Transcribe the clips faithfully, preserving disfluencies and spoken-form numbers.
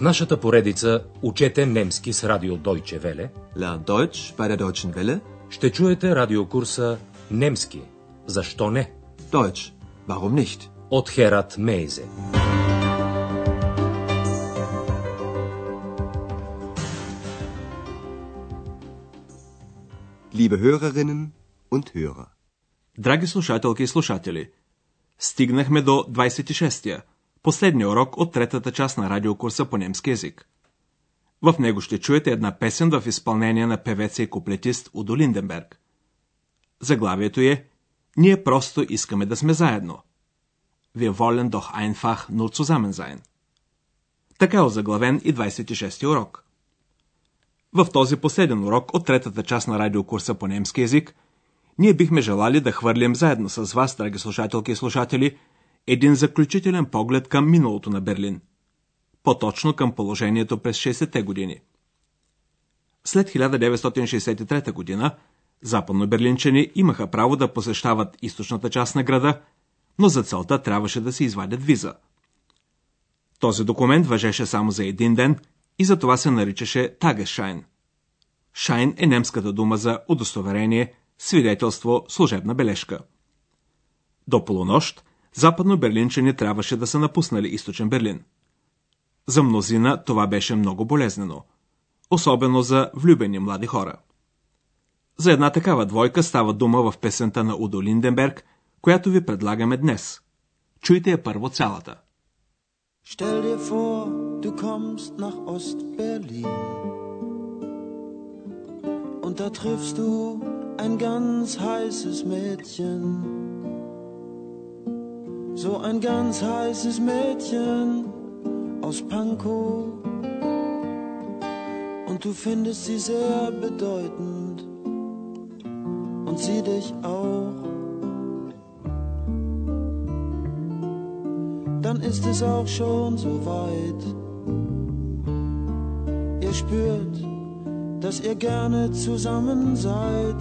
В нашата поредица Учете немски с Радио Дойче Веле. Lern Deutsch bei der Deutschen Welle. Ще чуете радиокурса Немски. Защо не? Deutsch. Warum nicht? От Херат Мейзе. Liebe Hörerinnen und Hörer. Драги слушателки и слушатели, стигнахме до двадесет и шестия, последния урок от третата част на радиокурса по немски език. В него ще чуете една песен в изпълнение на певеца и куплетист Удо Линденберг. Заглавието е «Ние просто искаме да сме заедно». Wir wollen doch einfach nur zusammen sein. Така е озаглавен и двадесет и шести урок. В този последен урок от третата част на радиокурса по немски език ние бихме желали да хвърлим заедно с вас, драги слушателки и слушатели, един заключителен поглед към миналото на Берлин. По-точно към положението през шейсетте години. След хиляда деветстотин шейсет и трета година западно-берлинчани имаха право да посещават източната част на града, но за целта трябваше да се извадят виза. Този документ важеше само за един ден и за това се наричаше Tagesschein. Шайн е немската дума за удостоверение, свидетелство, служебна бележка. До полунощ западно-берлинчани трябваше да са напуснали източен Берлин. За мнозина това беше много болезнено, особено за влюбени млади хора. За една такава двойка става дума в песента на Удо Линденберг, която ви предлагаме днес. Чуйте я първо цялата. Stell dir vor, du kommst nach Ost-Berlin und da triffst du ein ganz heißes Mädchen. So ein ganz heißes Mädchen aus Panko und du findest sie sehr bedeutend und sie dich auch. Dann ist es auch schon so weit. Ihr spürt, dass ihr gerne zusammen seid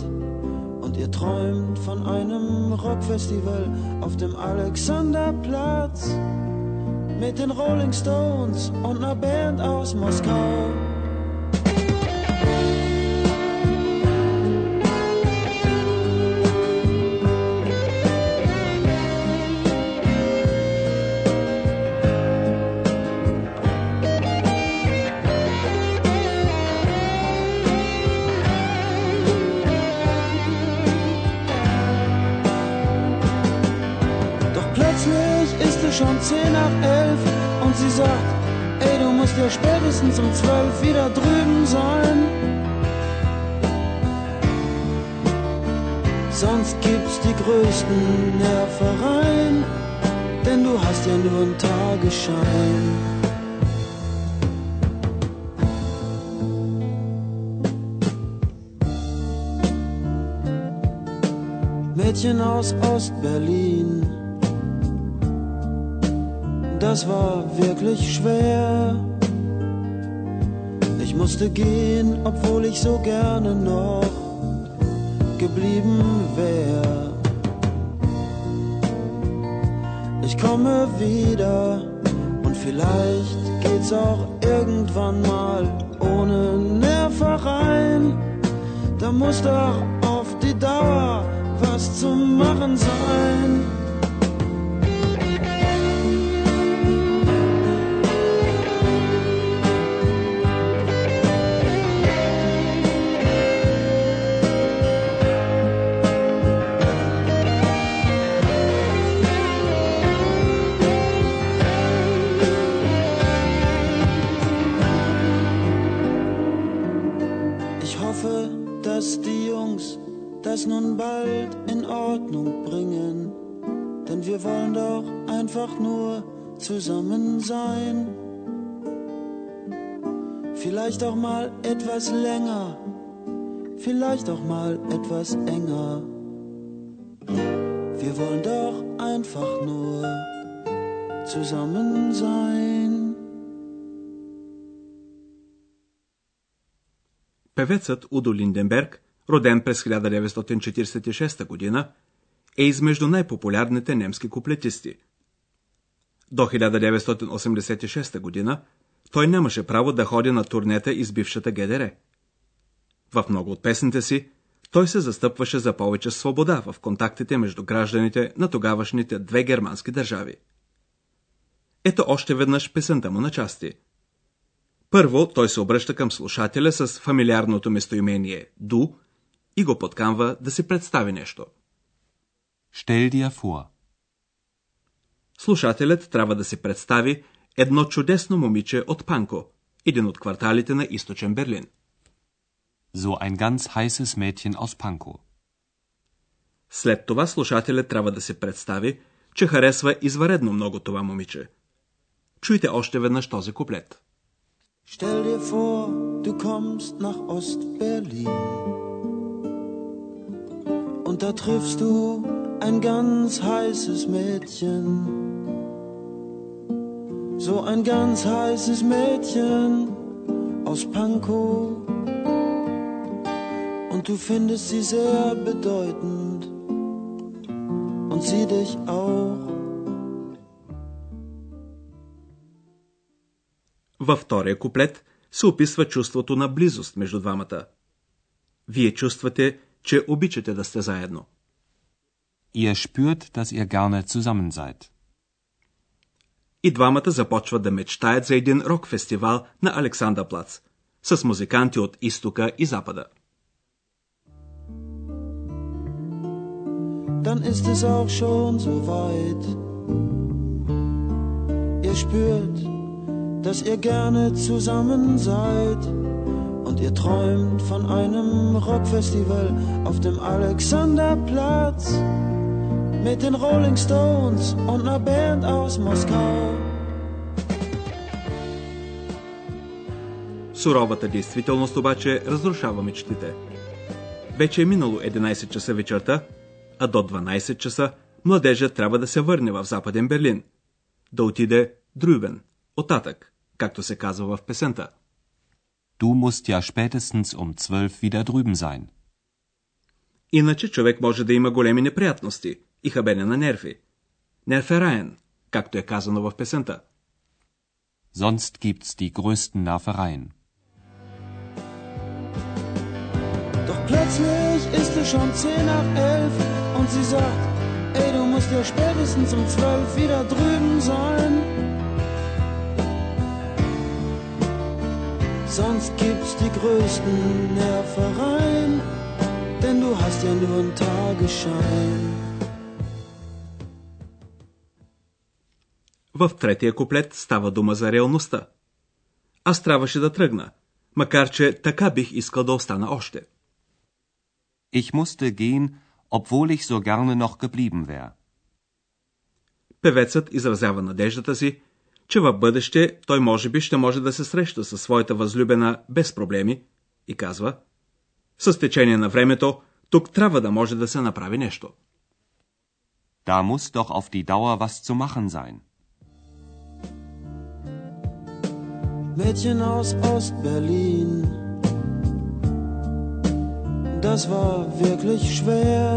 und ihr träumt von einem Rockfestival auf dem Alexandър Плац mit den Rolling Stones und einer Band aus Moskau. Schon zehn nach elf und sie sagt, ey, du musst ja spätestens um zwölf wieder drüben sein. Sonst gibt's die größten Nervereien, denn du hast ja nur einen Tagesschein. Mädchen aus Ost-Berlin, das war wirklich schwer. Ich musste gehen, obwohl ich so gerne noch geblieben wär. Ich komme wieder und vielleicht geht's auch irgendwann mal ohne Nervereien. Da muss doch auf die Dauer was zu machen sein. Das nun bald in Ordnung bringen, denn wir wollen doch einfach nur zusammen sein. Vielleicht auch mal etwas länger, vielleicht auch mal etwas enger. Wir wollen doch einfach nur zusammen sein. Певецът Удо Линденберг, роден през хиляда деветстотин четиридесет и шеста година, е измежду най-популярните немски куплетисти. До хиляда деветстотин осемдесет и шеста година той нямаше право да ходи на турнета из бившата Ге Де Ер. В много от песните си той се застъпваше за повече свобода в контактите между гражданите на тогавашните две германски държави. Ето още веднъж песента му на части. Първо той се обръща към слушателя с фамилиарното местоимение «ду» и го подканва да си представи нещо. Stell dir vor. Слушателят трябва да си представи едно чудесно момиче от Панко, един от кварталите на източен Берлин. So ein ganz heißes Mädchen aus Pankow. След това слушателят трябва да се представи, че харесва извънредно много това момиче. Чуйте още веднъж този куплет. Stell dir vor, du kommst nach Ost-Berlin und da triffst du ein ganz heißes Mädchen. So ein ganz heißes Mädchen aus Pankow. Und du findest sie sehr bedeutend und sie dich auch. Във втория куплет се описва чувството на близост между двамата. Вие чувствате, че обичате да сте заедно. Ihr spürt, dass ihr gerne zusammen seid. И двамата започват да мечтаят за един рок-фестивал на Александър Плац с музиканти от изтока и запада. Dann ist es auch schon so weit. Ihr spürt, dass ihr gerne zusammen seid und ihr träumt von einem Rockfestival auf dem Alexanderplatz mit den Rolling Stones und einer Band aus Moskau. Суровата действителност обаче разрушава мечтите. Вече е минало единайсет часа вечерта, а до дванайсет часа младежът трябва да се върне в Западен Берлин, да отиде дрюбен, оттатък, както се казва в песента. Du musst ja spätestens um zwölf wieder drüben sein. Иначе човек може да има големи неприятности и хабене на нерви. Нерфераен, както е казано в песента. Sonst gibt's die größten Nervereien. Doch plötzlich ist es schon zehn nach elf. Und sie sagt, ey, du musst ja spätestens um zwölf wieder drüben sein. Sonst gibt's die größten Nervereien, denn du hast ja nur einen Tagesschein. В третия куплет става дума за реалността. Аз трябваше да тръгна, макар че така бих искал да остана още. Ich musste gehen, obwohl ich so gerne noch geblieben wäre. Певецът изразява надеждата си, че в бъдеще той може би ще може да се среща със своята възлюбена без проблеми и казва: с течение на времето тук трябва да може да се направи нещо. Da muss doch auf die Dauer was zu machen sein. Mädchen aus Ost-Berlin. Das war wirklich schwer.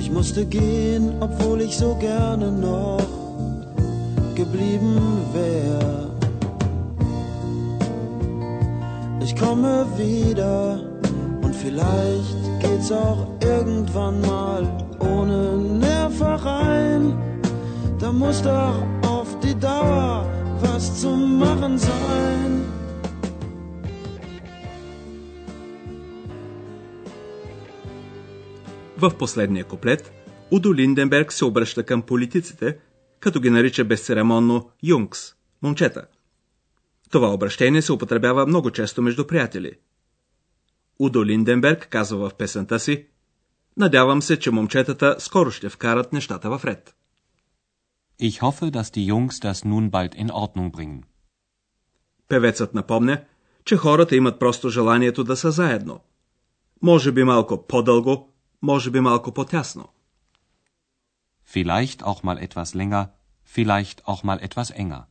Ich musste gehen, obwohl ich so gerne noch geblieben wäre. Ich komme wieder und vielleicht geht's auch irgendwann mal ohne Nervereien. Da muss doch auf die Dauer was zu machen sein. В последния куплет Удо Линденберг се обръща към политиците, като ги нарича безцеремонно юнкс, момчета. Това обращение се употребява много често между приятели. Удо Линденберг казва в песента си: надявам се, че момчетата скоро ще вкарат нещата в ред. Ich hoffe, dass die Jungs das nun bald in Ordnung bringen. Певецът напомня, че хората имат просто желанието да са заедно. Може би малко по-дълго, може би малко по-тясно. Vielleicht auch mal etwas länger, vielleicht auch mal etwas enger.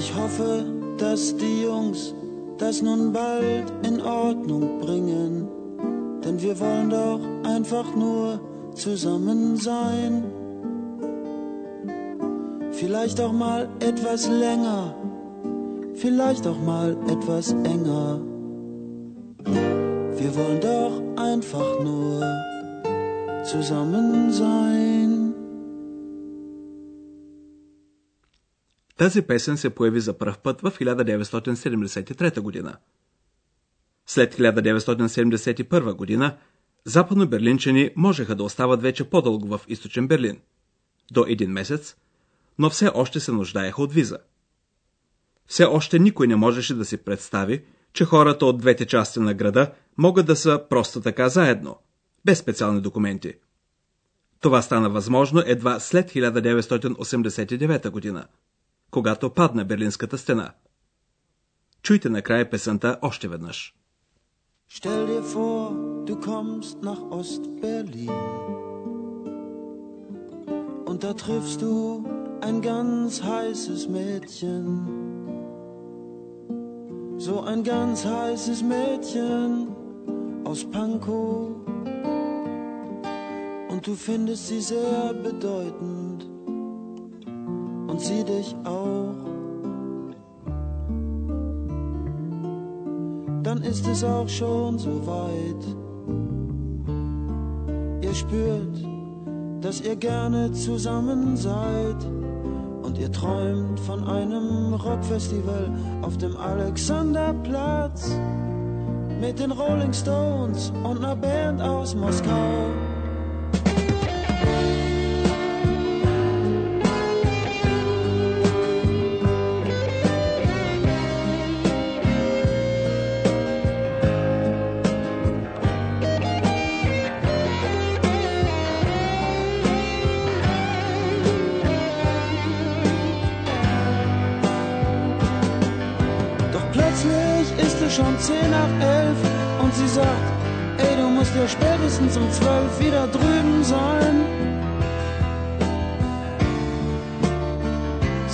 Ich hoffe, dass die Jungs das nun bald in Ordnung bringen, denn wir wollen doch einfach nur zusammen sein. Vielleicht auch mal etwas länger, vielleicht auch mal etwas enger. Wir wollen doch einfach nur zusammen sein. Тази песен се появи за пръв път в хиляда деветстотин седемдесет и трета година. След хиляда деветстотин седемдесет и първа година западно-берлинчани можеха да остават вече по-дълго в източен Берлин, до един месец, но все още се нуждаеха от виза. Все още никой не можеше да си представи, че хората от двете части на града могат да са просто така заедно, без специални документи. Това стана възможно едва след хиляда деветстотин осемдесет и девета година, когато падна Берлинската стена. Чуйте накрая песента още веднъж. Stell dir vor, du kommst nach Ost-Berlin und da triffst du ein ganz heißes Mädchen. So ein ganz heißes Mädchen aus Panko und du findest sie sehr bedeutend und sie dich auch. Dann ist es auch schon so weit. Ihr spürt, dass ihr gerne zusammen seid und ihr träumt von einem Rockfestival auf dem Alexandър Плац mit den Rolling Stones und einer Band aus Moskau. Schon zehn nach elf und sie sagt, ey, du musst ja spätestens um zwölf wieder drüben sein.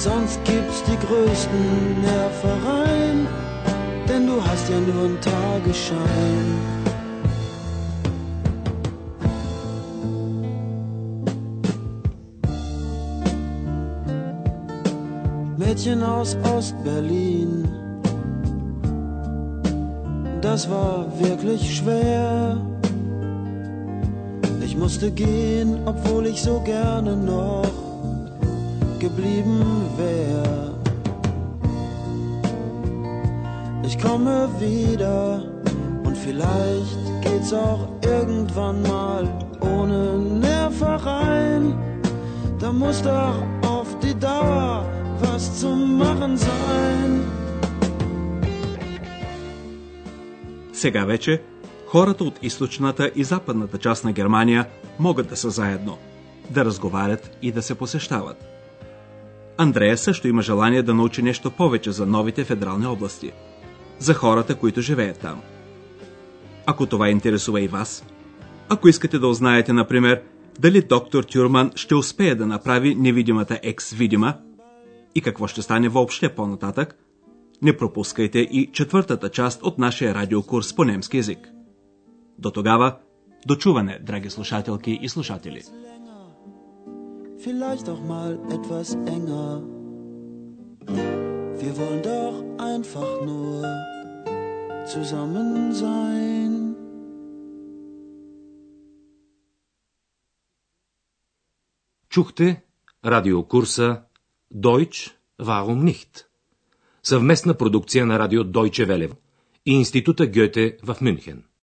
Sonst gibt's die größten Nervereien, denn du hast ja nur einen Tagesschein. Mädchen aus Ost-Berlin, das war wirklich schwer. Ich musste gehen, obwohl ich so gerne noch geblieben wäre. Ich komme wieder und vielleicht geht's auch irgendwann mal ohne Nervereien. Da muss doch auf die Dauer was zu machen sein. Сега вече хората от източната и западната част на Германия могат да са заедно, да разговарят и да се посещават. Андрея също има желание да научи нещо повече за новите федерални области, за хората, които живеят там. Ако това интересува и вас, ако искате да узнаете, например, дали доктор Тюрман ще успее да направи невидимата екс-видима и какво ще стане въобще по-нататък, не пропускайте и четвъртата част от нашия радиокурс по немски език. До тогава, до чуване, драги слушателки и слушатели. Vielleicht auch mal etwas enger. Wir wollen doch einfach nur zusammen sein. Чухте радиокурса Deutsch warum nicht? Съвместна продукция на Радио Дойче Веле и Института Гьоте в Мюнхен.